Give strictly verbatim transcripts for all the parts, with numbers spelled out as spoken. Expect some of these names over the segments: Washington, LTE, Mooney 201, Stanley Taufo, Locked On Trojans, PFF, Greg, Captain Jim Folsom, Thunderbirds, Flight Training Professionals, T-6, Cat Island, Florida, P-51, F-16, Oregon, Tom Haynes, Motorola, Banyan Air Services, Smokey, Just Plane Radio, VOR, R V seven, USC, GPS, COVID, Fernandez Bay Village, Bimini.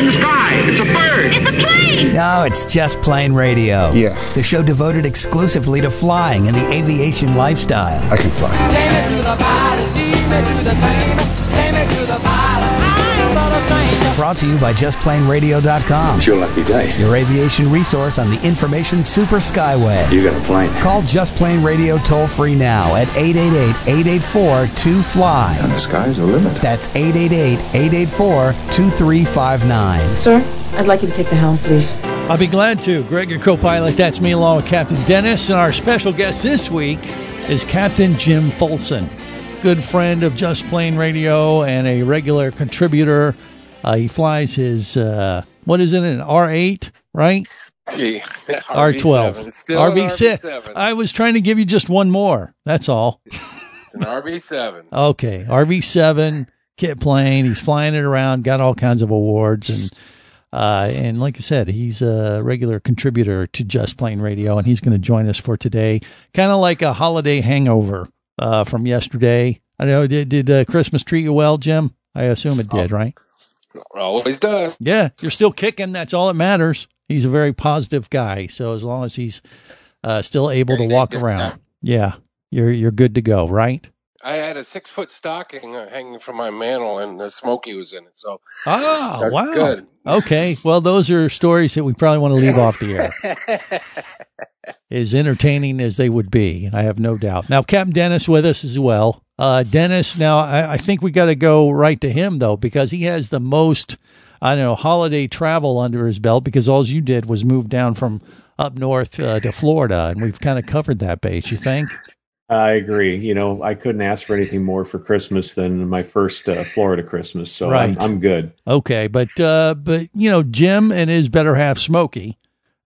in the sky. It's a bird. It's a plane. No, it's Just Plane Radio. Yeah. The show devoted exclusively to flying and the aviation lifestyle. I can fly. Take me to the pilot, lead me to the table. Take me to the pilot. Brought to you by just plane radio dot com. It's your lucky day. Your aviation resource on the information super skyway. You got a plane. Call Just Plane Radio toll free now at eight eight eight, eight eight four, two fly. And the sky's the limit. That's eight eight eight, eight eight four, two three five nine. Sir, I'd like you to take the helm, please. I'll be glad to. Greg, your co-pilot. That's me, along with Captain Dennis. And our special guest this week is Captain Jim Folsom. Good friend of Just Plane Radio and a regular contributor. Uh, he flies his, uh, what is it, an R eight, right? Gee, R twelve. R V seven. I was trying to give you just one more. That's all. It's an R V seven. Okay. R V seven kit plane. He's flying it around, got all kinds of awards. And, uh, and like I said, he's a regular contributor to Just Plane Radio, and he's going to join us for today. Kind of like a holiday hangover uh, from yesterday. I don't know. Did, did uh, Christmas treat you well, Jim? I assume it did, oh. right? Always does. Yeah, you're still kicking. That's all that matters. He's a very positive guy. So as long as he's uh, still able to walk around, yeah, you're you're good to go, right? I had a six foot stocking hanging from my mantle, and the Smokey was in it. So ah, wow, good. Okay, well, those are stories that we probably want to leave off the air. As entertaining as they would be, I have no doubt. Now, Captain Dennis with us as well. Uh, Dennis, now I, I think we got to go right to him, though, because he has the most, I don't know, holiday travel under his belt, because all you did was move down from up north uh, to Florida, and we've kind of covered that base, you think? I agree. You know, I couldn't ask for anything more for Christmas than my first uh, Florida Christmas, so right. I'm, I'm good. Okay, but, uh, but you know, Jim and his better half, Smokey,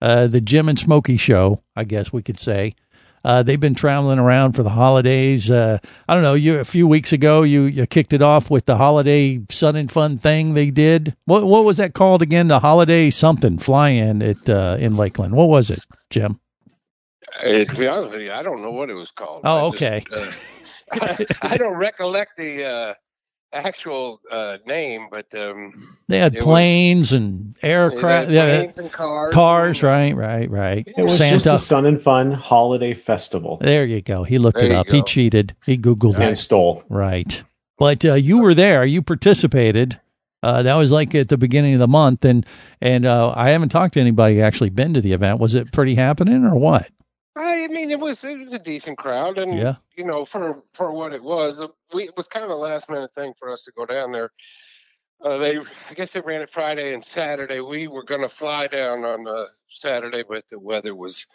uh, the Jim and Smokey show, I guess we could say. Uh, they've been traveling around for the holidays. Uh, I don't know. You a few weeks ago, you, you kicked it off with the holiday sun and fun thing they did. What what was that called again? The holiday something fly-in at uh, in Lakeland. What was it, Jim? Uh, to be honest with you, I don't know what it was called. Oh, okay. I, just, uh, I, I don't recollect the uh, actual uh, name, but um, they had planes was, and aircraft, they had planes yeah, and cars. Cars, right, right, right. It was Santa. Just a Sun and Fun Holiday Festival. There you go. He looked there it up. Go. He cheated. He Googled and it. And stole. Right. But uh, you were there. You participated. Uh, that was like at the beginning of the month, and and uh, I haven't talked to anybody who actually been to the event. Was it pretty happening or what? I mean, it was it was a decent crowd, and yeah. you know, for for what it was, we it was kind of a last minute thing for us to go down there. Uh, they, I guess, they ran it Friday and Saturday. We were going to fly down on uh, Saturday, but the weather was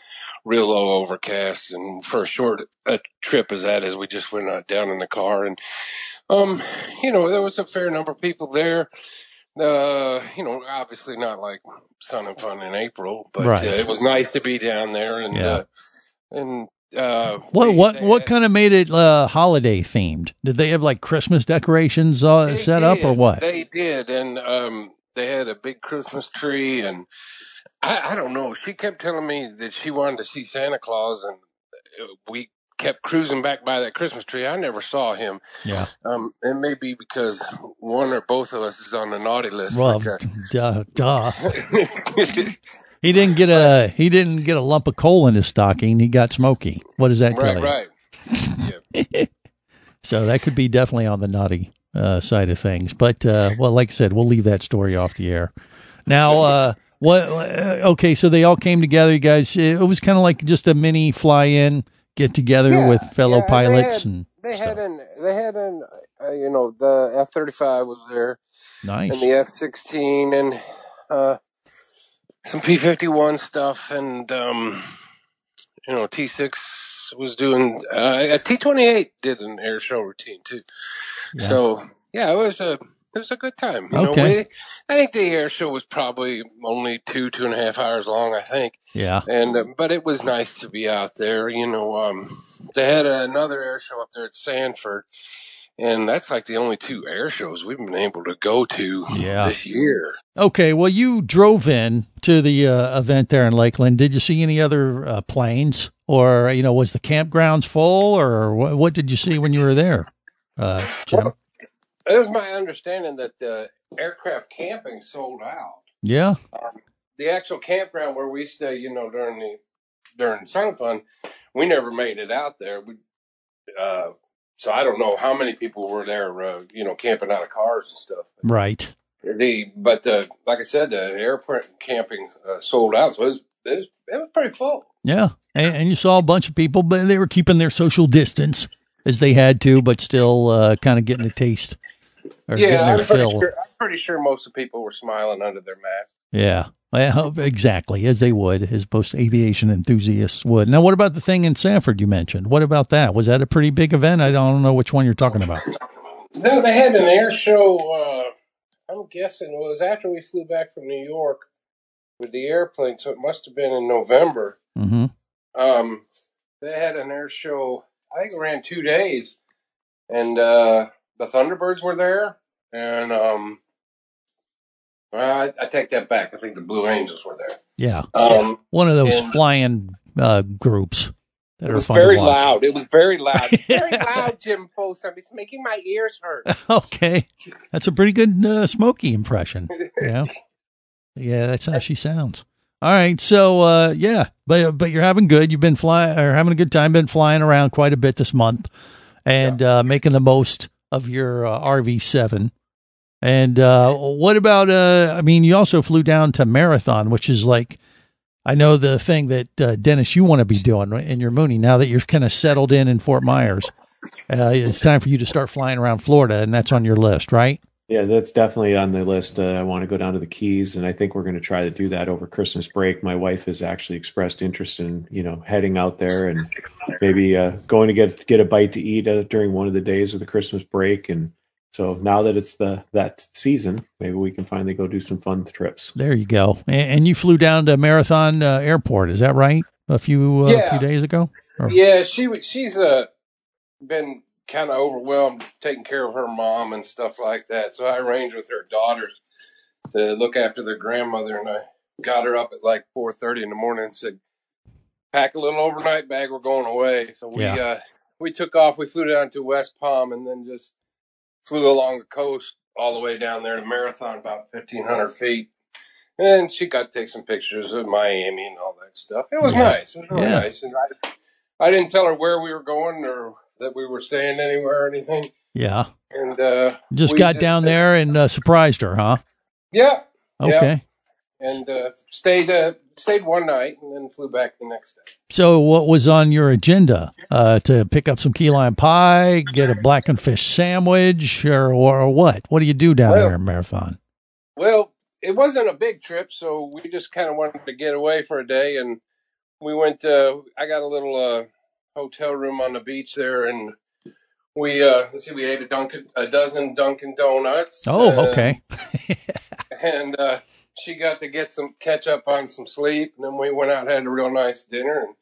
real low, overcast, and for a short a trip as that is, we just went uh, down in the car, and um, you know, there was a fair number of people there. Uh, you know, obviously not like sun and fun in April, but right. uh, it was nice to be down there. And, yeah. uh, and, uh, what, what, what had, kind of made it, uh, holiday themed? Did they have like Christmas decorations uh, set did. up or what? They did. And, um, they had a big Christmas tree, and I, I don't know. She kept telling me that she wanted to see Santa Claus, and we kept cruising back by that Christmas tree. I never saw him. Yeah. Um, it may be because one or both of us is on the naughty list. Well, like duh, duh. He didn't get a, he didn't get a lump of coal in his stocking. He got Smokey. What does that tell you? Right, right. Yeah. So that could be definitely on the naughty uh, side of things. But, uh, well, like I said, we'll leave that story off the air. Now, uh, what, okay. So they all came together, you guys. It was kind of like just a mini fly in. Get together yeah, with fellow yeah, pilots and they had, and they, had an, they had an uh, you know the F thirty-five was there, nice, and the F sixteen, and uh, some P fifty-one stuff, and um, you know T six was doing uh, a T twenty-eight did an air show routine too, yeah. So yeah, it was a it was a good time. You okay, know, we, I think the air show was probably only two two and a half hours long. I think. Yeah. And uh, but it was nice to be out there. You know, um, they had uh, another air show up there at Sanford, and that's like the only two air shows we've been able to go to yeah. this year. Okay. Well, you drove in to the uh, event there in Lakeland. Did you see any other uh, planes, or you know, was the campgrounds full, or what, what did you see when you were there, uh, Jim? Well, it was my understanding that the aircraft camping sold out. Yeah. Um, the actual campground where we stay, you know, during the during Sun Fun, we never made it out there. We, uh, so I don't know how many people were there, uh, you know, camping out of cars and stuff. Right. The but the like I said, the airport camping uh, sold out, so it was, it was it was pretty full. Yeah, and, and you saw a bunch of people, but they were keeping their social distance as they had to, but still uh, kind of getting a taste. Or yeah, I'm pretty, sure, I'm pretty sure most of the people were smiling under their mask. Yeah, well, exactly, as they would, as most aviation enthusiasts would. Now, what about the thing in Sanford you mentioned? What about that? Was that a pretty big event? I don't know which one you're talking about. No, they had an air show, uh, I'm guessing, well, it was after we flew back from New York with the airplane, so it must have been in November. Mm-hmm. Um, they had an air show, I think it ran two days, and... uh The Thunderbirds were there, and um, well, I, I take that back. I think the Blue Angels were there. Yeah, um, one of those flying uh, groups that it are was fun very to watch. Loud. It was very loud. It's very loud, Jim Folsom. It's making my ears hurt. Okay, that's a pretty good uh, Smokey impression. Yeah, yeah, that's how she sounds. All right, so uh, yeah, but but you're having good. You've been flying or having a good time. Been flying around quite a bit this month, and yeah. uh, making the most of your uh, R V seven. And uh, what about, uh, I mean, you also flew down to Marathon, which is like, I know the thing that, uh, Dennis, you want to be doing in your Mooney now that you're kind of settled in in Fort Myers. Uh, it's time for you to start flying around Florida, and that's on your list, right? Yeah, that's definitely on the list. Uh, I want to go down to the Keys, and I think we're going to try to do that over Christmas break. My wife has actually expressed interest in, you know, heading out there and maybe uh, going to get get a bite to eat uh, during one of the days of the Christmas break. And so now that it's the that season, maybe we can finally go do some fun trips. There you go. And, and you flew down to Marathon uh, Airport, is that right? A few uh, yeah. few days ago. Or? Yeah, she she's uh, been. kind of overwhelmed taking care of her mom and stuff like that. So I arranged with her daughters to look after their grandmother, and I got her up at like four thirty in the morning and said, pack a little overnight bag, we're going away. So we yeah. uh, we took off, we flew down to West Palm, and then just flew along the coast all the way down there to Marathon, about fifteen hundred feet. And she got to take some pictures of Miami and all that stuff. It was yeah. nice. It was really yeah. nice. And I, I didn't tell her where we were going or that we were staying anywhere or anything. Yeah. And uh, just got just down stayed. there and uh, surprised her, huh? Yeah. Okay. Yeah. And uh, stayed uh, stayed one night and then flew back the next day. So what was on your agenda? Uh, to pick up some key lime pie, get a blackened fish sandwich, or, or what? What do you do down well, there in Marathon? Well, it wasn't a big trip, so we just kind of wanted to get away for a day. And we went, uh, I got a little... Uh, hotel room on the beach there, and we uh let's see we ate a Dunkin a dozen Dunkin Donuts. Oh, uh, okay. And uh she got to get some catch up on some sleep, and then we went out and had a real nice dinner, and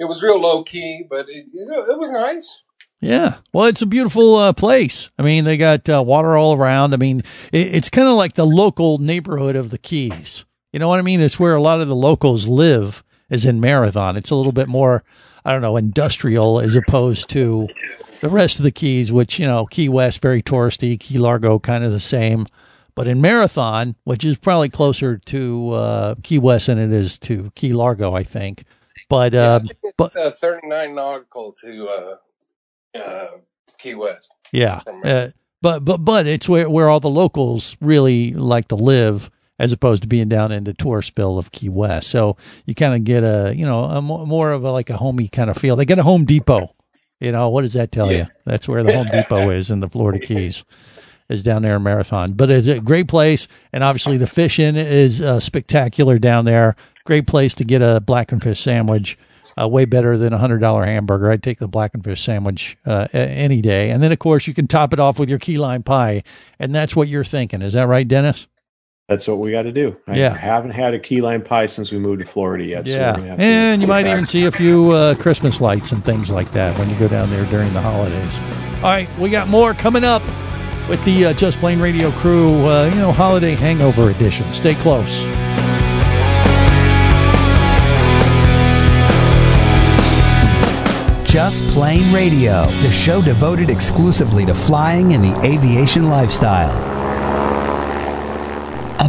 it was real low key, but it, it was nice. Yeah, well, it's a beautiful uh, place. I mean, they got uh, water all around. I mean, it, it's kind of like the local neighborhood of the Keys. You know what I mean? It's where a lot of the locals live, is in Marathon. It's a little bit more, I don't know, industrial as opposed to the rest of the Keys, which, you know, Key West, very touristy, Key Largo, kind of the same. But in Marathon, which is probably closer to uh, Key West than it is to Key Largo, I think. But uh, yeah, it's, but uh, thirty-nine nautical to uh, uh, Key West. Yeah, uh, but but but it's where where all the locals really like to live, as opposed to being down in the Touristville of Key West. So you kind of get a, you know, a more, more of a, like a homey kind of feel. They get a Home Depot, you know, what does that tell yeah. you? That's where the Home Depot is in the Florida Keys, is down there in Marathon. But it's a great place. And obviously the fishing is uh, spectacular down there. Great place to get a blackened fish sandwich, uh, way better than a hundred dollar hamburger. I'd take the blackened fish sandwich uh, any day. And then of course you can top it off with your key lime pie. And that's what you're thinking. Is that right, Dennis? That's what we got to do. I yeah. haven't had a key lime pie since we moved to Florida yet. Yeah. So and you might back. even see a few uh, Christmas lights and things like that when you go down there during the holidays. All right. We got more coming up with the uh, Just Plane Radio crew, uh, you know, holiday hangover edition. Stay close. Just Plane Radio, the show devoted exclusively to flying and the aviation lifestyle.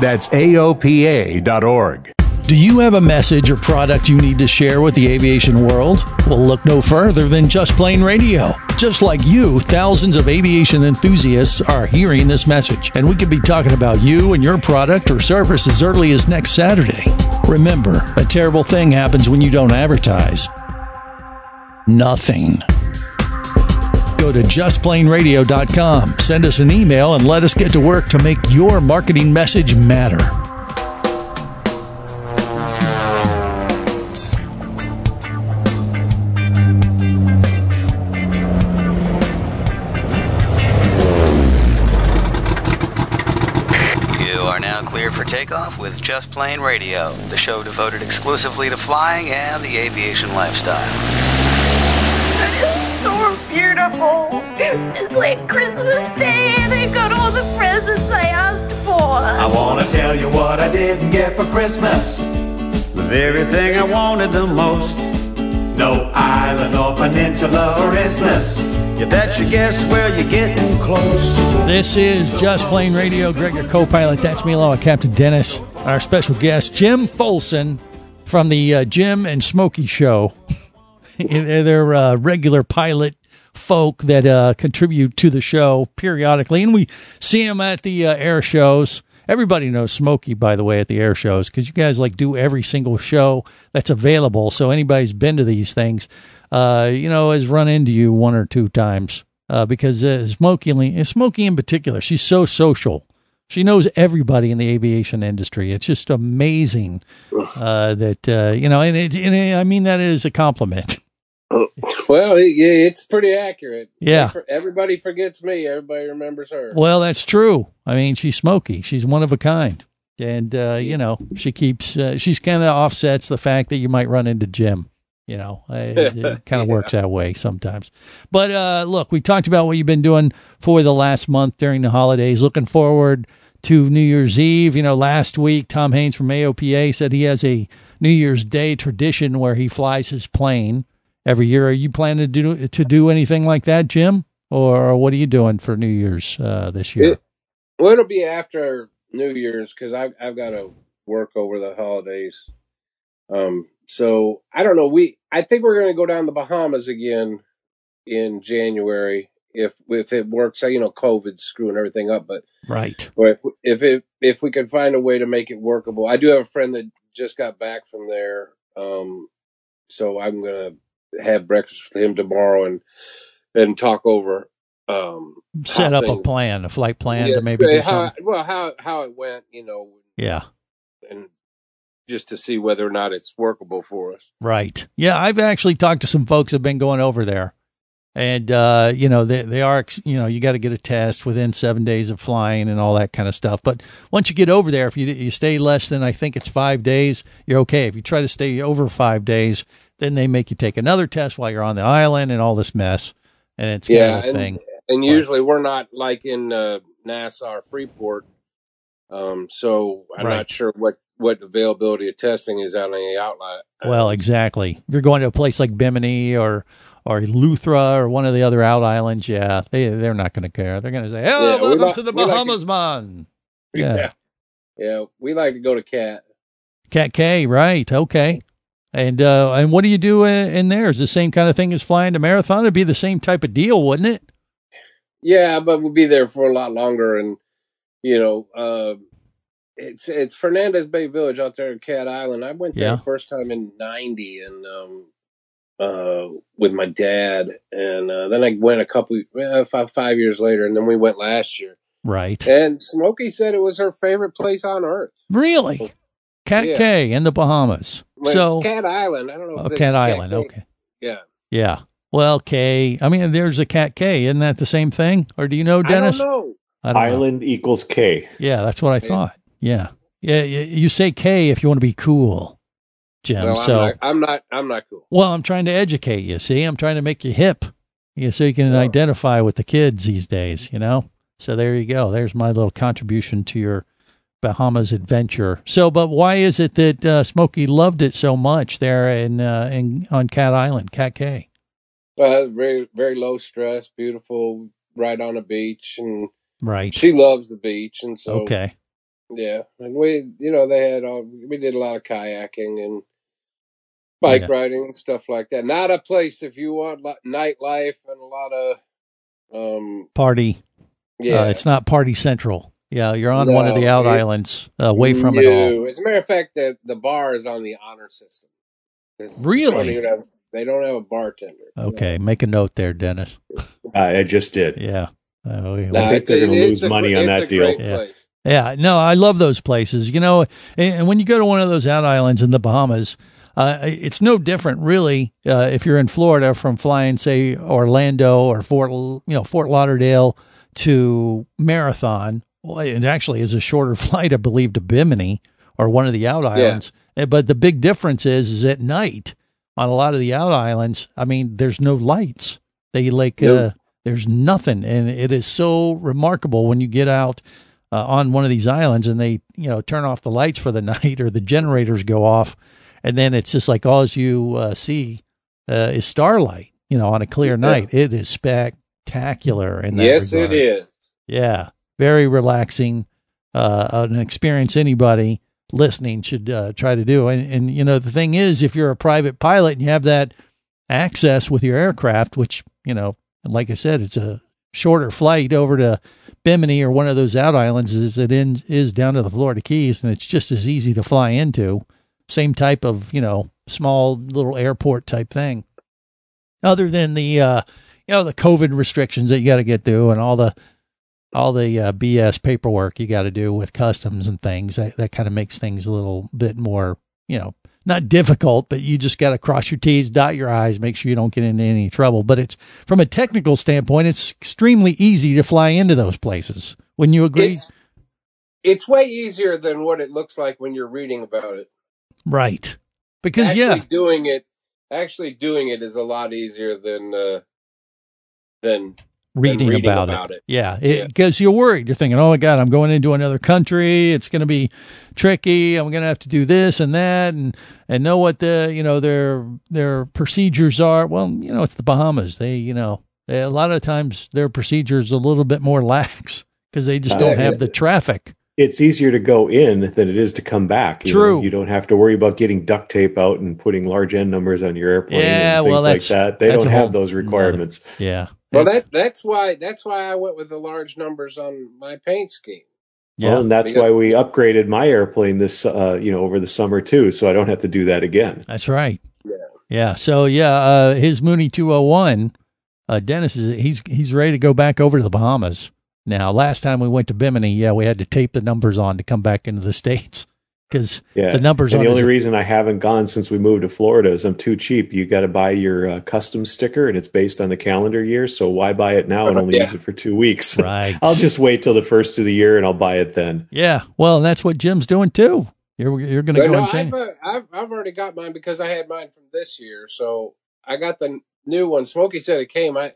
That's A O P A dot org. Do you have a message or product you need to share with the aviation world? Well, look no further than Just Plane Radio. Just like you, thousands of aviation enthusiasts are hearing this message, and we could be talking about you and your product or service as early as next Saturday. Remember, a terrible thing happens when you don't advertise. Nothing. Go to just plane radio dot com, send us an email, and let us get to work to make your marketing message matter. With Just Plane Radio, the show devoted exclusively to flying and the aviation lifestyle. It's so beautiful. It's like Christmas Day and I got all the presents I asked for. I want to tell you what I didn't get for Christmas. With everything I wanted the most. No island or peninsula or isthmus. You bet you guess where you're getting close. This is Just Plane Radio. Greg, your co-pilot. That's me, along with Captain Dennis. Our special guest, Jim Folsom, from the uh, Jim and Smokey show. They're uh, regular pilot folk that uh, contribute to the show periodically, and we see them at the uh, air shows. Everybody knows Smokey, by the way, at the air shows, because you guys like do every single show that's available. So anybody's been to these things, uh, you know, has run into you one or two times uh, because uh, Smokey, Smokey in particular, she's so social. She knows everybody in the aviation industry. It's just amazing uh, that, uh, you know, and, it, and it, I mean, that is a compliment. Well, yeah, it's pretty accurate. Yeah. Everybody forgets me. Everybody remembers her. Well, that's true. I mean, she's Smokey. She's one of a kind. And, uh, you know, she keeps, uh, she's kind of offsets the fact that you might run into Jim. You know, it, it kind of yeah. works that way sometimes. But uh, look, we talked about what you've been doing for the last month during the holidays. Looking forward to New Year's Eve. You know, last week, Tom Haynes from A O P A said he has a New Year's Day tradition where he flies his plane every year. Are you planning to do, to do anything like that, Jim? Or what are you doing for New Year's uh, this year? It, well, it'll be after New Year's because I've, I've got to work over the holidays. Um, so I don't know. We, I think we're going to go down the Bahamas again in January. If, if it works, you know, COVID's screwing everything up, but right. Or if, if it, if we could find a way to make it workable. I do have a friend that just got back from there. Um, so I'm going to have breakfast with him tomorrow and, and talk over, um, set up things. a plan, a flight plan yeah, to maybe, so how, well, how, how it went, you know, yeah. And, just to see whether or not it's workable for us. Right. Yeah. I've actually talked to some folks who've been going over there and, uh, you know, they, they are, you know, you got to get a test within seven days of flying and all that kind of stuff. But once you get over there, if you, you stay less than, I think it's five days, you're okay. If you try to stay over five days, then they make you take another test while you're on the island and all this mess. And it's yeah, kind of and, thing. And but, usually we're not like in uh, NASA or Freeport. Um, so I'm right. not sure what, what availability of testing is out on the outlet. Well, exactly. If you're going to a place like Bimini or or Eleuthera or one of the other out islands, yeah, they, they're not going to care. They're going to say, oh, yeah, welcome like, to the Bahamas, like man. Yeah. yeah. Yeah, we like to go to Cat. Cat K, right. Okay. And uh, and what do you do in, in there? Is the same kind of thing as flying to Marathon? It'd be the same type of deal, wouldn't it? Yeah, but we'll be there for a lot longer. And, you know, uh, it's it's Fernandez Bay Village out there in Cat Island. I went there yeah. the first time in ninety and um, uh, with my dad. And uh, then I went a couple, uh, five, five years later, and then we went last year. Right. And Smokey said it was her favorite place on earth. Really? Cat yeah. K in the Bahamas. Well, so it's Cat Island. I don't know. If oh, Cat, Cat Island. K. Okay. Yeah. Yeah. Well, K. I mean, there's a Cat K. Isn't that the same thing? Or do you know, Dennis? I don't know. I don't Island know. Equals K. Yeah, that's what I yeah. thought. Yeah. Yeah. You say K if you want to be cool, Jim. Well, so I'm not, I'm not. I'm not cool. Well, I'm trying to educate you. See, I'm trying to make you hip, yeah, so you can oh. identify with the kids these days. You know. So there you go. There's my little contribution to your Bahamas adventure. So, but why is it that uh, Smokey loved it so much there in uh, in on Cat Island, Cat K? Well, very very low stress, beautiful, right on a beach, and right. She loves the beach, and so okay, yeah. And we, you know, they had all, we did a lot of kayaking and bike yeah. riding and stuff like that. Not a place if you want li- nightlife and a lot of um, party. Yeah, uh, it's not party central. Yeah, you're on no, one of the out it, islands, uh, away from no. it all. As a matter of fact, the the bar is on the honor system. Really? They don't have, they don't have a bartender. Okay, no. Make a note there, Dennis. Uh, I just did. Yeah, uh, we, no, I think they're going to lose a, money on that deal. Yeah. yeah, no, I love those places. You know, and when you go to one of those out islands in the Bahamas, uh, it's no different, really, uh, if you're in Florida from flying, say, Orlando or Fort, you know, Fort Lauderdale to Marathon. Well, it actually is a shorter flight, I believe, to Bimini or one of the out islands. Yeah. But the big difference is, is at night on a lot of the out islands, I mean, there's no lights. They like, nope. uh, there's nothing. And it is so remarkable when you get out uh, on one of these islands and they, you know, turn off the lights for the night or the generators go off. And then it's just like, all you uh, see uh, is starlight, you know, on a clear yeah. night. It is spectacular. In that yes, regard. It is. Yeah. Very relaxing, uh, an experience anybody listening should uh, try to do. And, and, you know, the thing is, if you're a private pilot and you have that access with your aircraft, which, you know, like I said, it's a shorter flight over to Bimini or one of those out islands as it in, is down to the Florida Keys. And it's just as easy to fly into. Same type of, you know, small little airport type thing. Other than the, uh, you know, the COVID restrictions that you got to get through and all the, all the uh, B S paperwork you got to do with customs and things that, that kind of makes things a little bit more, you know, not difficult, but you just got to cross your T's, dot your I's, make sure you don't get into any trouble. But it's from a technical standpoint, it's extremely easy to fly into those places. Wouldn't you agree? It's, it's way easier than what it looks like when you're reading about it. Right. Because actually yeah, doing it, actually doing it is a lot easier than, uh, than, Reading, reading about, about it. it. Yeah. Because yeah. you're worried. You're thinking, oh my God, I'm going into another country. It's going to be tricky. I'm going to have to do this and that and, and know what the, you know, their, their procedures are. Well, you know, it's the Bahamas. They, you know, they, a lot of times their procedures are a little bit more lax because they just don't uh, have the traffic. It's easier to go in than it is to come back. You True. Know, you don't have to worry about getting duct tape out and putting large N numbers on your airplane yeah, and things well, like that. They don't have whole, those requirements. Another, yeah. Well, that that's why that's why I went with the large numbers on my paint scheme. Yeah, well, and that's because why we upgraded my airplane this, uh, you know, over the summer too, so I don't have to do that again. That's right. Yeah. Yeah. So yeah, uh, his Mooney two oh one, uh, Dennis is he's he's ready to go back over to the Bahamas now. Last time we went to Bimini, yeah, we had to tape the numbers on to come back into the States. Because yeah. the numbers. And the only reason I haven't gone since we moved to Florida is I'm too cheap. You got to buy your uh, custom sticker, and it's based on the calendar year. So why buy it now and only yeah. use it for two weeks? Right. I'll just wait till the first of the year, and I'll buy it then. Yeah. Well, and that's what Jim's doing too. You're you're going to go no, insane. I've, uh, I've I've already got mine because I had mine from this year, so I got the new one. Smokey said it came. I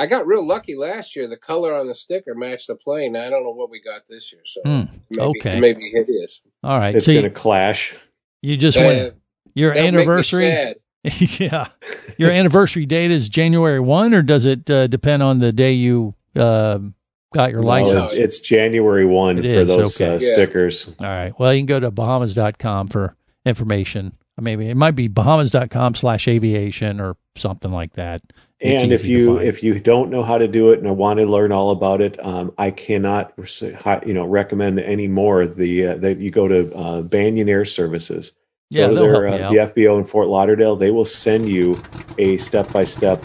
I got real lucky last year. The color on the sticker matched the plane. I don't know what we got this year, so mm, maybe, okay. maybe it is. All right, it's so going to clash. You just uh, went your anniversary. yeah, your anniversary date is January one, or does it uh, depend on the day you uh, got your no, license? It's, it's January one it for is. those okay. uh, yeah. stickers. All right. Well, you can go to Bahamas dot com for information. Maybe it might be Bahamas dot com slash aviation or something like that. It's and if you if you don't know how to do it and want to learn all about it, um, I cannot you know recommend any more the uh, that you go to uh, Banyan Air Services. Yeah, so they're uh, the F B O in Fort Lauderdale. They will send you a step by step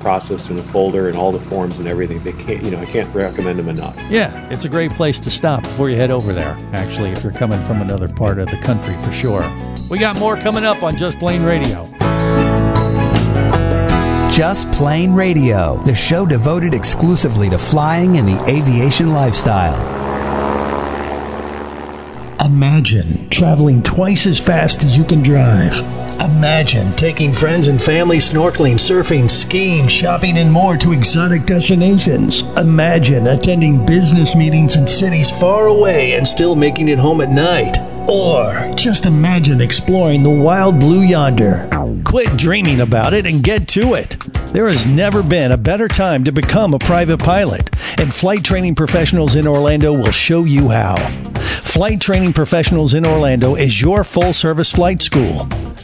process in a folder and all the forms and everything. They can't you know I can't recommend them enough. Yeah, it's a great place to stop before you head over there. Actually, if you're coming from another part of the country, for sure. We got more coming up on Just Plane Radio. Just Plane Radio, the show devoted exclusively to flying and the aviation lifestyle. Imagine traveling twice as fast as you can drive. Imagine taking friends and family snorkeling, surfing, skiing, shopping, and more to exotic destinations. Imagine attending business meetings in cities far away and still making it home at night. Or just imagine exploring the wild blue yonder. Quit dreaming about it and get to it. There has never been a better time to become a private pilot, and Flight Training Professionals in Orlando will show you how. Flight Training Professionals in Orlando is your full-service flight school.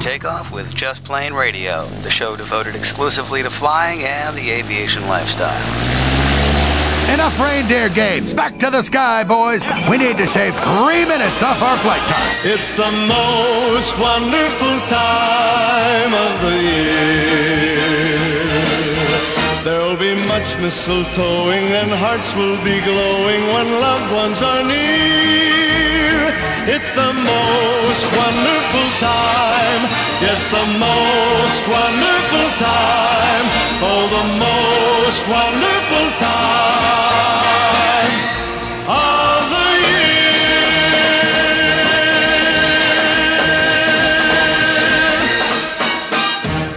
Takeoff with Just Plane Radio, the show devoted exclusively to flying and the aviation lifestyle. Enough reindeer games. Back to the sky, boys. We need to shave three minutes off our flight time. It's the most wonderful time of the year. There'll be much mistletoeing and hearts will be glowing when loved ones are near. It's the most wonderful time, yes, the most wonderful time, oh, the most wonderful time of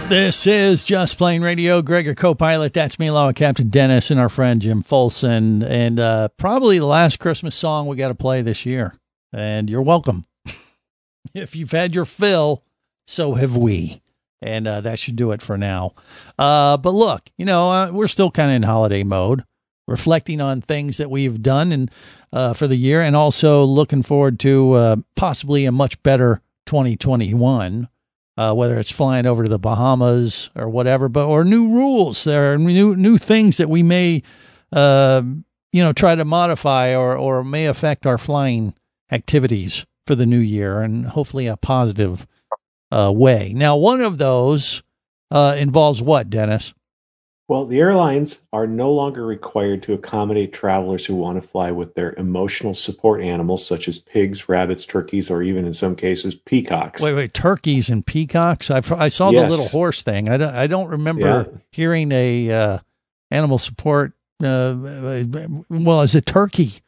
the year. This is Just Plane Radio. Greg, your co-pilot, that's me, along with Captain Dennis and our friend Jim Folsom, and uh, probably the last Christmas song we got to play this year. And you're welcome. If you've had your fill, so have we. And uh, that should do it for now. Uh, but look, you know, uh, we're still kind of in holiday mode, reflecting on things that we've done and uh, for the year, and also looking forward to uh, possibly a much better twenty twenty-one, uh, whether it's flying over to the Bahamas or whatever, but or new rules. There are new, new things that we may, uh, you know, try to modify or, or may affect our flying activities for the new year, and hopefully a positive uh, way. Now, one of those uh, involves what, Dennis? Well, the airlines are no longer required to accommodate travelers who want to fly with their emotional support animals, such as pigs, rabbits, turkeys, or even in some cases, peacocks. Wait, wait, turkeys and peacocks? I've, I saw yes. the little horse thing. I don't, I don't remember yeah. hearing a uh, animal support. Uh, well, is it turkey?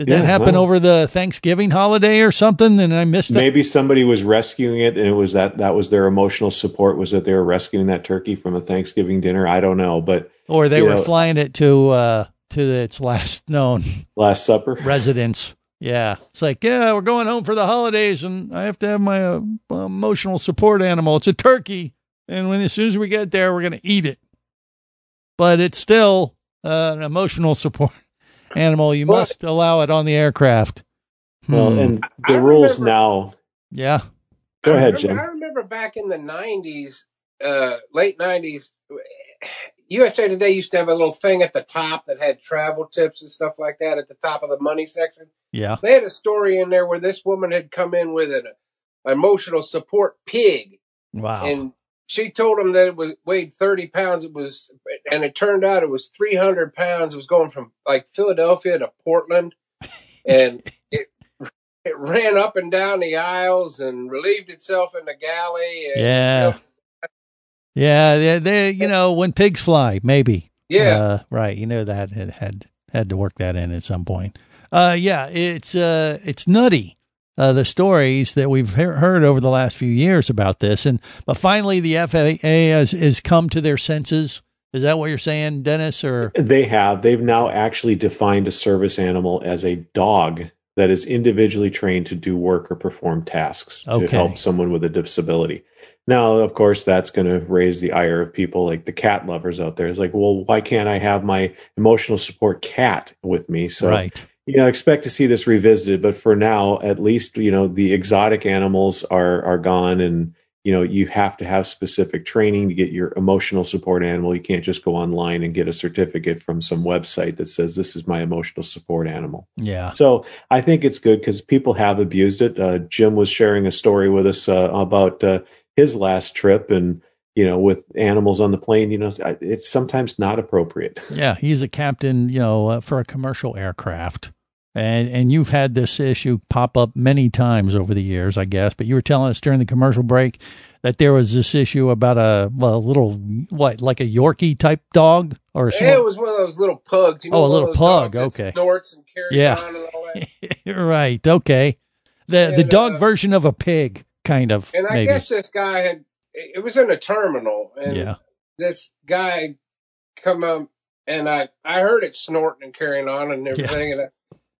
Did yeah, that happen well, over the Thanksgiving holiday or something? And I missed it. Maybe somebody was rescuing it, and it was that that was their emotional support, was that they were rescuing that turkey from a Thanksgiving dinner. I don't know, but or they were know, flying it to uh, to its last known last supper residence. Yeah, it's like yeah, we're going home for the holidays, and I have to have my uh, emotional support animal. It's a turkey, and when as soon as we get there, we're going to eat it. But it's still uh, an emotional support animal. You well, must allow it on the aircraft. Well, hmm. and the I rules remember, now. Yeah. Go I ahead, remember, Jim. I remember back in the nineties, uh, late nineties, U S A Today used to have a little thing at the top that had travel tips and stuff like that at the top of the money section. Yeah. They had a story in there where this woman had come in with an emotional support pig. Wow. And she told him that it was weighed thirty pounds. It was, and it turned out it was three hundred pounds. It was going from like Philadelphia to Portland. And it it ran up and down the aisles and relieved itself in the galley. And, yeah. You know, yeah, they, they, you know, when pigs fly, maybe. Yeah. Uh, right. You know that it had had to work that in at some point. Uh, yeah, it's uh, it's nutty, uh, the stories that we've he- heard over the last few years about this. And but finally, the F A A has, has come to their senses. Is that what you're saying, Dennis? Or they have. They've now actually defined a service animal as a dog that is individually trained to do work or perform tasks okay. to help someone with a disability. Now, of course, that's going to raise the ire of people like the cat lovers out there. It's like, well, why can't I have my emotional support cat with me? So, right. you know, expect to see this revisited. But for now, at least, you know, the exotic animals are are gone. And, you know, you have to have specific training to get your emotional support animal. You can't just go online and get a certificate from some website that says this is my emotional support animal. Yeah. So I think it's good because people have abused it. Uh, Jim was sharing a story with us uh, about uh, his last trip, and you know, with animals on the plane, you know, it's sometimes not appropriate. Yeah. He's a captain, you know, uh, for a commercial aircraft, and, and you've had this issue pop up many times over the years, I guess, but you were telling us during the commercial break that there was this issue about a, well, a little, what, like a Yorkie type dog or something. Yeah, it was one of those little pugs. You know, oh, a little pug. Okay. Snorts and carries yeah. on and all that. Right. Okay. The, and, the dog uh, version of a pig. Kind of, and I maybe. guess this guy had. It was in a terminal, and yeah. this guy come up, and I, I heard it snorting and carrying on and everything, yeah. and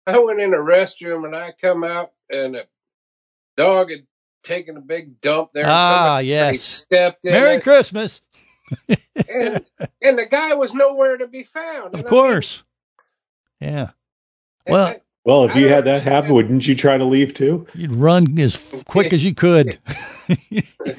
I, I went in the restroom, and I come out, and the dog had taken a big dump there. Ah, and yes, stepped in. Merry and, Christmas. and and the guy was nowhere to be found. Of course, I mean, yeah. Well. I, Well, if you had that happen, wouldn't you try to leave too? You'd run as quick as you could.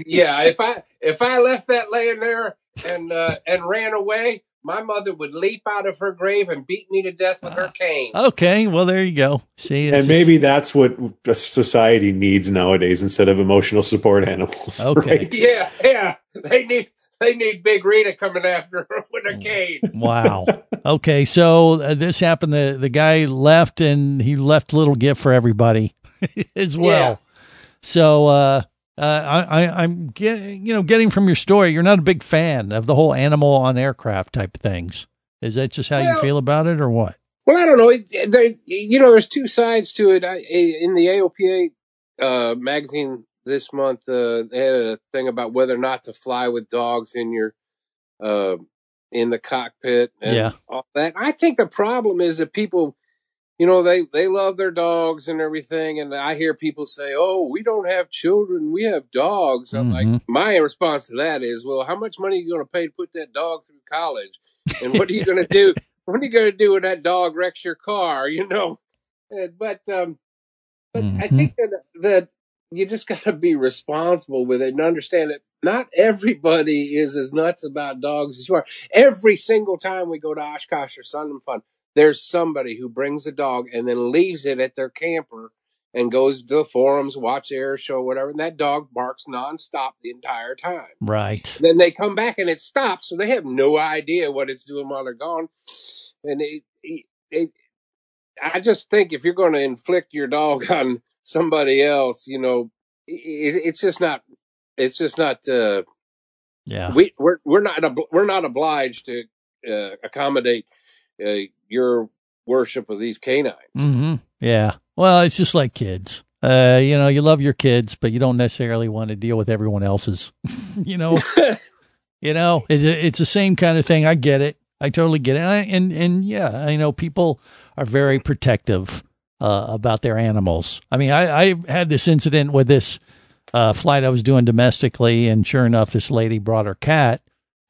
Yeah, if I if I left that laying there and uh, and ran away, my mother would leap out of her grave and beat me to death with uh, her cane. Okay, well, there you go. See, and just... maybe that's what society needs nowadays instead of emotional support animals. Okay, right? yeah, yeah, they need. They need Big Rita coming after her with a cane. Wow. Okay, so uh, this happened. The, the guy left, and he left a little gift for everybody as well. Yeah. So uh, uh, I, I, I'm getting, you know, getting from your story, you're not a big fan of the whole animal on aircraft type things. Is that just how well, you feel about it, or what? Well, I don't know. It, there, you know, there's two sides to it. I, in the A O P A uh, magazine this month, uh, they had a thing about whether or not to fly with dogs in your, uh, in the cockpit and yeah. all that. I think the problem is that people, you know, they, they love their dogs and everything. And I hear people say, oh, we don't have children. We have dogs. Mm-hmm. I'm like, my response to that is, well, how much money are you going to pay to put that dog through college? And what are you going to do? What are you going to do when that dog wrecks your car? You know, but, um, but mm-hmm. I think that, that, you just got to be responsible with it and understand that not everybody is as nuts about dogs as you are. Every single time we go to Oshkosh or Sundom Fun, there's somebody who brings a dog and then leaves it at their camper and goes to the forums, watch the air show, whatever. And that dog barks nonstop the entire time. Right. And then they come back and it stops. So they have no idea what it's doing while they're gone. And it, it, it, I just think if you're going to inflict your dog on somebody else, you know, it, it's just not, it's just not, uh, yeah, we, we're, we're not, we're not obliged to, uh, accommodate, uh, your worship of these canines. Mm-hmm. Yeah. Well, it's just like kids, uh, you know, you love your kids, but you don't necessarily want to deal with everyone else's, you know, you know, it, it's the same kind of thing. I get it. I totally get it. And I, and, and yeah, I know people are very protective Uh, about their animals. I mean, I, I had this incident with this uh, flight I was doing domestically, and sure enough, this lady brought her cat,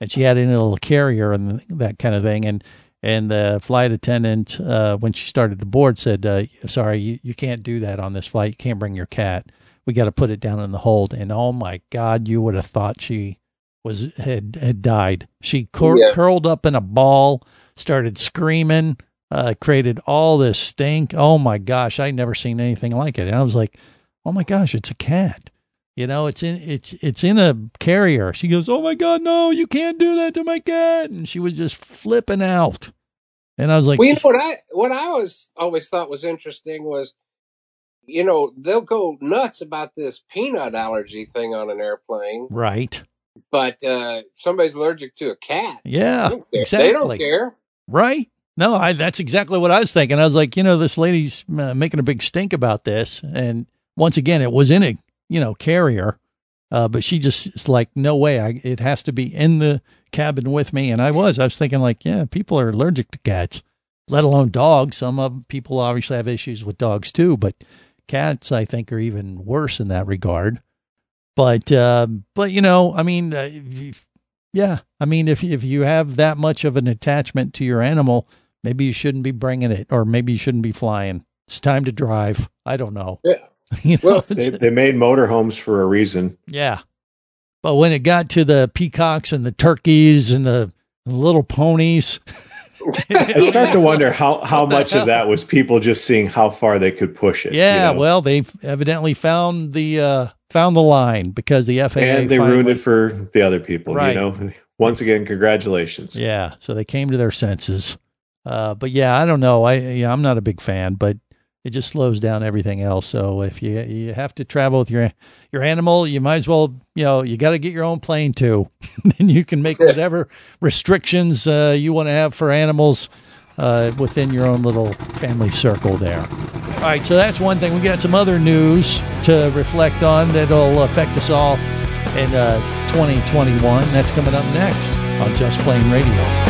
and she had it in a little carrier and that kind of thing. And and the flight attendant, uh, when she started to board, said, uh, "Sorry, you, you can't do that on this flight. You can't bring your cat. We got to put it down in the hold." And oh my God, you would have thought she was had, had died. She cur- yeah. curled up in a ball, started screaming, uh, created all this stink. Oh my gosh, I never seen anything like it. And I was like, oh my gosh, it's a cat. You know, it's in it's it's in a carrier. She goes, oh my God, no, you can't do that to my cat. And she was just flipping out. And I was like, well, you know, what I what I was always thought was interesting was, you know, they'll go nuts about this peanut allergy thing on an airplane, right? But uh, somebody's allergic to a cat. Yeah, they exactly. They don't care, right? No, I, that's exactly what I was thinking. I was like, you know, this lady's uh, making a big stink about this, and once again, it was in a you know carrier, uh, but she just it's like, no way, I, it has to be in the cabin with me. And I was, I was thinking like, yeah, people are allergic to cats, let alone dogs. Some of people obviously have issues with dogs too, but cats, I think, are even worse in that regard. But, uh, but, you know, I mean, uh, yeah, I mean, if, if you have that much of an attachment to your animal, maybe you shouldn't be bringing it, or maybe you shouldn't be flying. It's time to drive. I don't know. Yeah. You know, well, they, they made motorhomes for a reason. Yeah. But when it got to the peacocks and the turkeys and the little ponies, I start to wonder how, how much of that was people just seeing how far they could push it. Yeah. You know? Well, they evidently found the, uh, found the line, because the F A A and they finally ruined it for the other people, right. You know, once again, congratulations. Yeah. So they came to their senses. Uh, but yeah, I don't know. I, yeah, I'm not a big fan, but it just slows down everything else. So if you you have to travel with your your animal, you might as well, you know, you got to get your own plane too. Then you can make whatever restrictions uh, you want to have for animals uh, within your own little family circle there. All right, so that's one thing. We got some other news to reflect on that'll affect us all in uh, twenty twenty-one. That's coming up next on Just Plane Radio.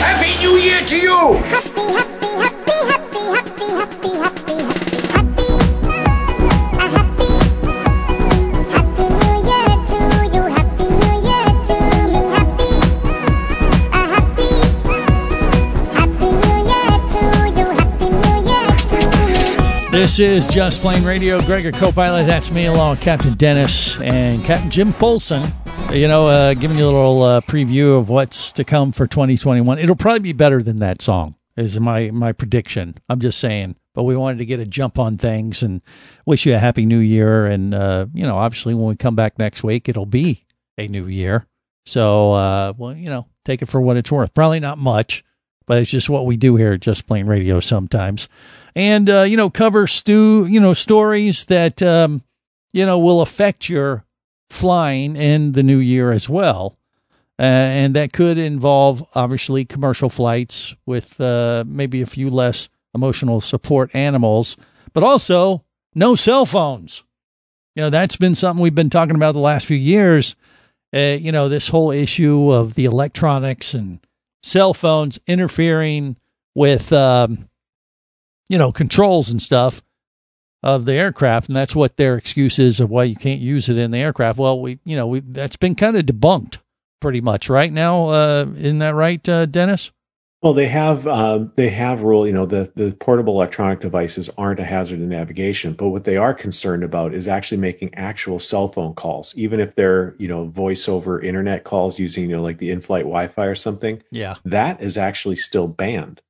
Happy New Year to you! Happy, happy, happy, happy, happy, happy, happy, happy, a happy, happy New Year to you, happy New Year to me, happy, a happy, happy New Year to you, happy New Year to me. This is Just Plane Radio. Greg, your co-pilot, that's me, along with Captain Dennis and Captain Jim Folsom. You know, uh, giving you a little uh, preview of what's to come for twenty twenty-one. It'll probably be better than that song, is my, my prediction. I'm just saying. But we wanted to get a jump on things and wish you a happy new year. And, uh, you know, obviously when we come back next week, it'll be a new year. So, uh, well, you know, take it for what it's worth. Probably not much, but it's just what we do here at Just Plane Radio sometimes. And, uh, you know, cover, stu- you know, stories that, um, you know, will affect your flying in the new year as well, uh, and that could involve obviously commercial flights with uh, maybe a few less emotional support animals, but also no cell phones. You know, that's been something we've been talking about the last few years. Uh, you know, this whole issue of the electronics and cell phones interfering with um, you know controls and stuff of the aircraft, and that's what their excuse is of why you can't use it in the aircraft. Well, we, you know, we that's been kind of debunked pretty much right now. Uh, isn't that right, uh, Dennis? Well, they have uh, they have rule. You know, the the portable electronic devices aren't a hazard in navigation, but what they are concerned about is actually making actual cell phone calls, even if they're you know voice over internet calls using you know like the in-flight Wi-Fi or something. Yeah, that is actually still banned.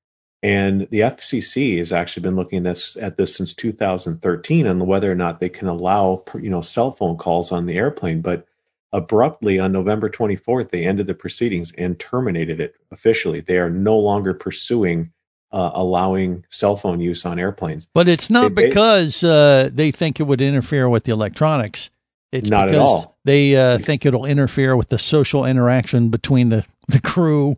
And the F C C has actually been looking at this, at this since two thousand thirteen on whether or not they can allow you know cell phone calls on the airplane. But abruptly on November twenty-fourth, they ended the proceedings and terminated it officially. They are no longer pursuing uh, allowing cell phone use on airplanes. But it's not they, because uh, they think it would interfere with the electronics. It's not because at all. They uh, think it'll interfere with the social interaction between the, the crew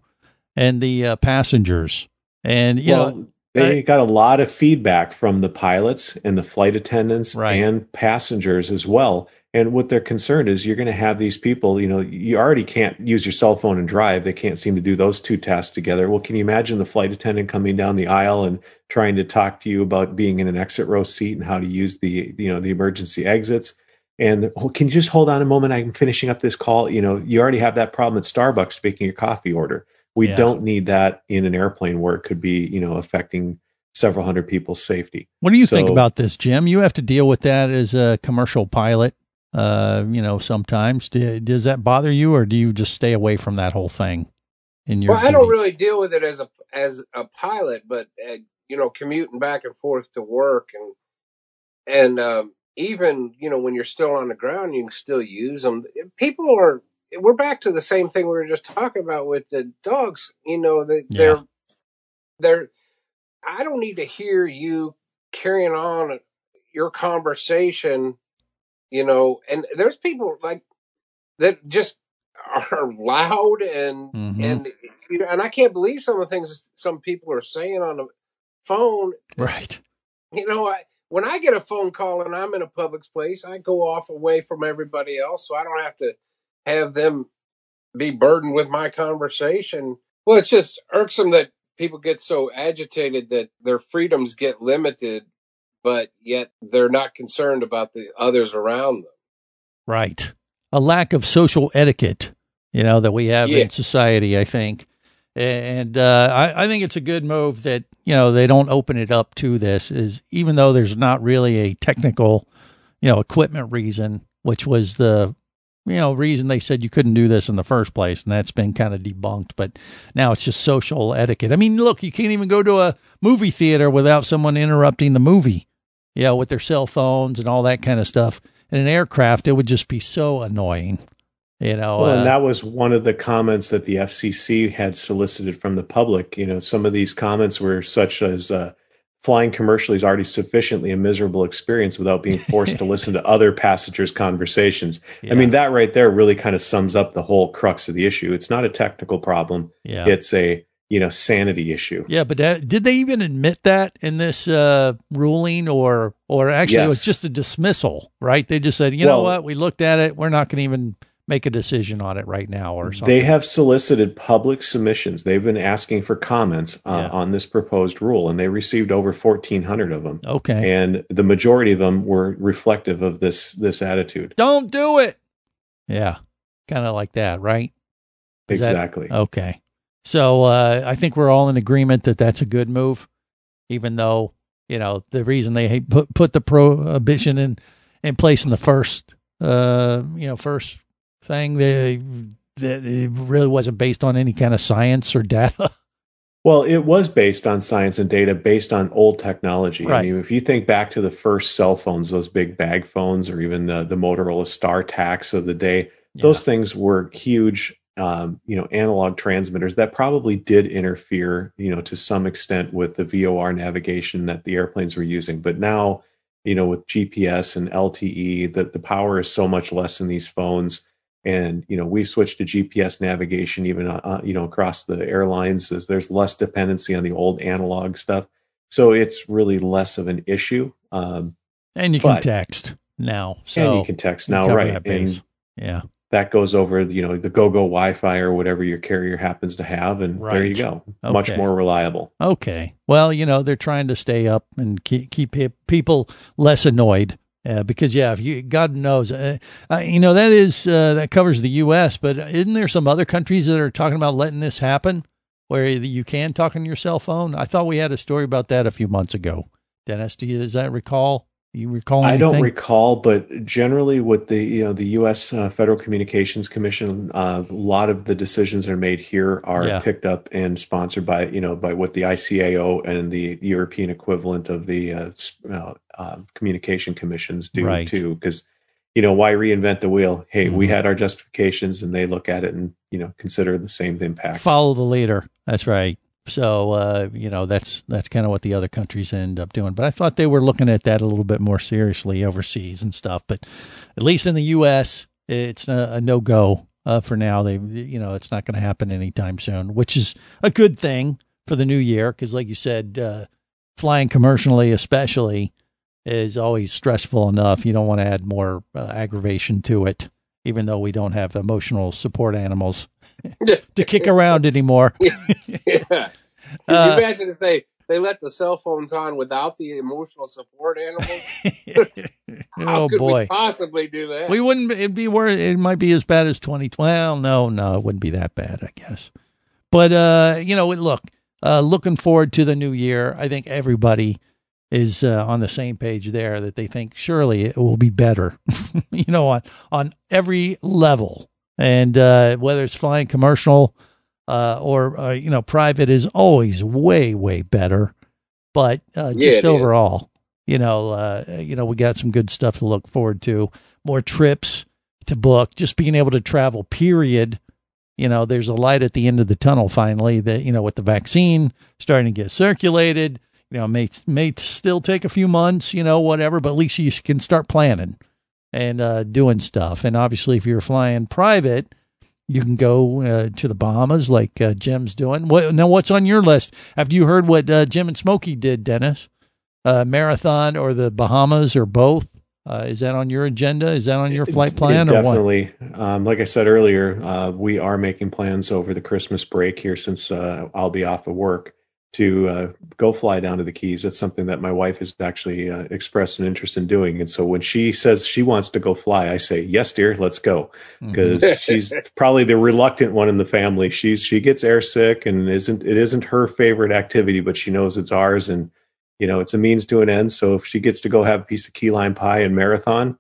and the uh, passengers. And, you well, know, They got a lot of feedback from the pilots and the flight attendants right. and passengers as well. And what they're concerned is you're going to have these people, you know, you already can't use your cell phone and drive. They can't seem to do those two tasks together. Well, can you imagine the flight attendant coming down the aisle and trying to talk to you about being in an exit row seat and how to use the, you know, the emergency exits? And oh, can you just hold on a moment? I'm finishing up this call. You know, you already have that problem at Starbucks making your coffee order. We yeah. don't need that in an airplane where it could be, you know, affecting several hundred people's safety. What do you so, think about this, Jim? You have to deal with that as a commercial pilot, uh, you know, sometimes. Do, does that bother you, or do you just stay away from that whole thing? In your well, duties? I don't really deal with it as a as a pilot, but, uh, you know, commuting back and forth to work and, and um, even, you know, when you're still on the ground, you can still use them. People are... We're back to the same thing we were just talking about with the dogs. You know, they, yeah. they're, they're, I don't need to hear you carrying on your conversation, you know, and there's people like that just are loud and, mm-hmm. and, you know, and I can't believe some of the things some people are saying on the phone. Right. You know, I, when I get a phone call and I'm in a public place, I go off away from everybody else. So I don't have to have them be burdened with my conversation. Well, it's just irksome that people get so agitated that their freedoms get limited, but yet they're not concerned about the others around them. Right. A lack of social etiquette, you know, that we have yeah. in society, I think. And uh, I, I think it's a good move that, you know, they don't open it up to this, is even though there's not really a technical, you know, equipment reason, which was the, you know, reason they said you couldn't do this in the first place, and that's been kind of debunked, but now it's just social etiquette. I mean, look, you can't even go to a movie theater without someone interrupting the movie, you know, with their cell phones and all that kind of stuff. In an aircraft, it would just be so annoying, you know. Well, uh, and that was one of the comments that the F C C had solicited from the public. You know, some of these comments were such as, uh, flying commercially is already sufficiently a miserable experience without being forced to listen to other passengers' conversations. Yeah. I mean, that right there really kind of sums up the whole crux of the issue. It's not a technical problem. Yeah. It's a, you know, sanity issue. Yeah. But that, did they even admit that in this uh, ruling or, or actually yes. it was just a dismissal, right? They just said, you well, know what, we looked at it. We're not going to even make a decision on it right now or something. They have solicited public submissions. They've been asking for comments uh, yeah. on this proposed rule, and they received over fourteen hundred of them. Okay. And the majority of them were reflective of this, this attitude. Don't do it. Yeah. Kind of like that, right? Is exactly. That, okay. So uh, I think we're all in agreement that that's a good move, even though, you know, the reason they put, put the prohibition in, in place in the first, uh, you know, first, thing they that it really wasn't based on any kind of science or data. Well, it was based on science and data based on old technology. Right. I mean, if you think back to the first cell phones, those big bag phones, or even the, the Motorola StarTax of the day, yeah. those things were huge, um, you know, analog transmitters that probably did interfere, you know, to some extent with the V O R navigation that the airplanes were using. But now, you know, with G P S and L T E, that the power is so much less in these phones. And, you know, we've switched to G P S navigation, even, uh, you know, across the airlines. There's less dependency on the old analog stuff. So it's really less of an issue. Um, and you but, can text now. So and you can text now, right. And yeah. that goes over, you know, the go-go Wi-Fi or whatever your carrier happens to have. And right. there you go. Okay. Much more reliable. Okay. Well, you know, they're trying to stay up and keep, keep people less annoyed. Uh, because, yeah, if you, God knows, uh, uh, you know, that is, uh, that covers the U S, but isn't there some other countries that are talking about letting this happen where you can talk on your cell phone? I thought we had a story about that a few months ago. Dennis, do you, does that recall? You recall anything? I don't recall, but generally with the, you know, the U S uh, Federal Communications Commission, uh, a lot of the decisions that are made here are yeah. picked up and sponsored by, you know, by what the I C A O and the European equivalent of the, uh, uh Uh, communication commissions do right. too, because, you know, why reinvent the wheel? Hey, mm-hmm. we had our justifications, and they look at it and, you know, consider the same impact. Follow the leader. That's right. So, uh, you know, that's, that's kind of what the other countries end up doing, but I thought they were looking at that a little bit more seriously overseas and stuff, but at least in the U S it's a, a no go uh, for now. They, you know, it's not going to happen anytime soon, which is a good thing for the new year. Cause like you said, uh, flying commercially especially is always stressful enough. You don't want to add more uh, aggravation to it, even though we don't have emotional support animals to kick around anymore. Yeah. Can you imagine if they, they let the cell phones on without the emotional support animals? How oh, could boy. we possibly do that? We wouldn't. It'd be worse. It might be as bad as twenty twelve. Well, no, no, it wouldn't be that bad, I guess. But, uh, you know, look, uh, looking forward to the new year. I think everybody is uh, on the same page there that they think surely it will be better, you know, on, on every level. And uh, whether it's flying commercial Uh, or, uh, you know, private is always way, way better, but, uh, yeah, just overall, is. you know, uh, you know, we got some good stuff to look forward to, more trips to book, just being able to travel, period. You know, there's a light at the end of the tunnel, finally, that, you know, with the vaccine starting to get circulated, you know, may, may still take a few months, you know, whatever, but at least you can start planning and, uh, doing stuff. And obviously if you're flying private, you can go uh, to the Bahamas like uh, Jim's doing. What, now, what's on your list? After you heard what uh, Jim and Smokey did, Dennis, uh, marathon or the Bahamas or both, uh, is that on your agenda? Is that on your flight plan? It, it or definitely. What? Um, like I said earlier, uh, we are making plans over the Christmas break here since uh, I'll be off of work to uh, go fly down to the Keys. That's something that my wife has actually uh, expressed an interest in doing. And so when she says she wants to go fly, I say, yes, dear, let's go. Because mm-hmm. she's probably the reluctant one in the family. She's, she gets airsick and isn't, it isn't her favorite activity, but she knows it's ours. And, you know, it's a means to an end. So if she gets to go have a piece of key lime pie and marathon,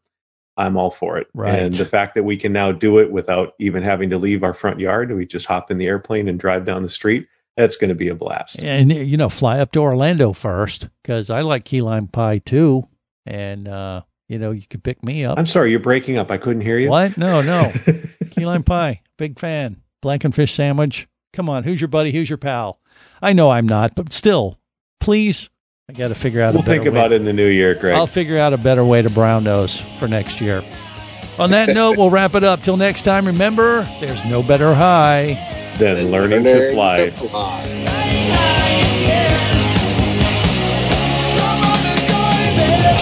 I'm all for it. Right. And the fact that we can now do it without even having to leave our front yard, we just hop in the airplane and drive down the street. That's going to be a blast. And, you know, fly up to Orlando first, because I like key lime pie, too. And, uh, you know, you could pick me up. I'm sorry, you're breaking up. I couldn't hear you. What? No, no. Key lime pie. Big fan. Blankenfish sandwich. Come on. Who's your buddy? Who's your pal? I know I'm not, but still, please. I got to figure out we'll a better way. We'll think about it in the new year, Greg. I'll figure out a better way to brown nose for next year. On that note, we'll wrap it up. Till next time, remember, there's no better high than learning to fly. To fly.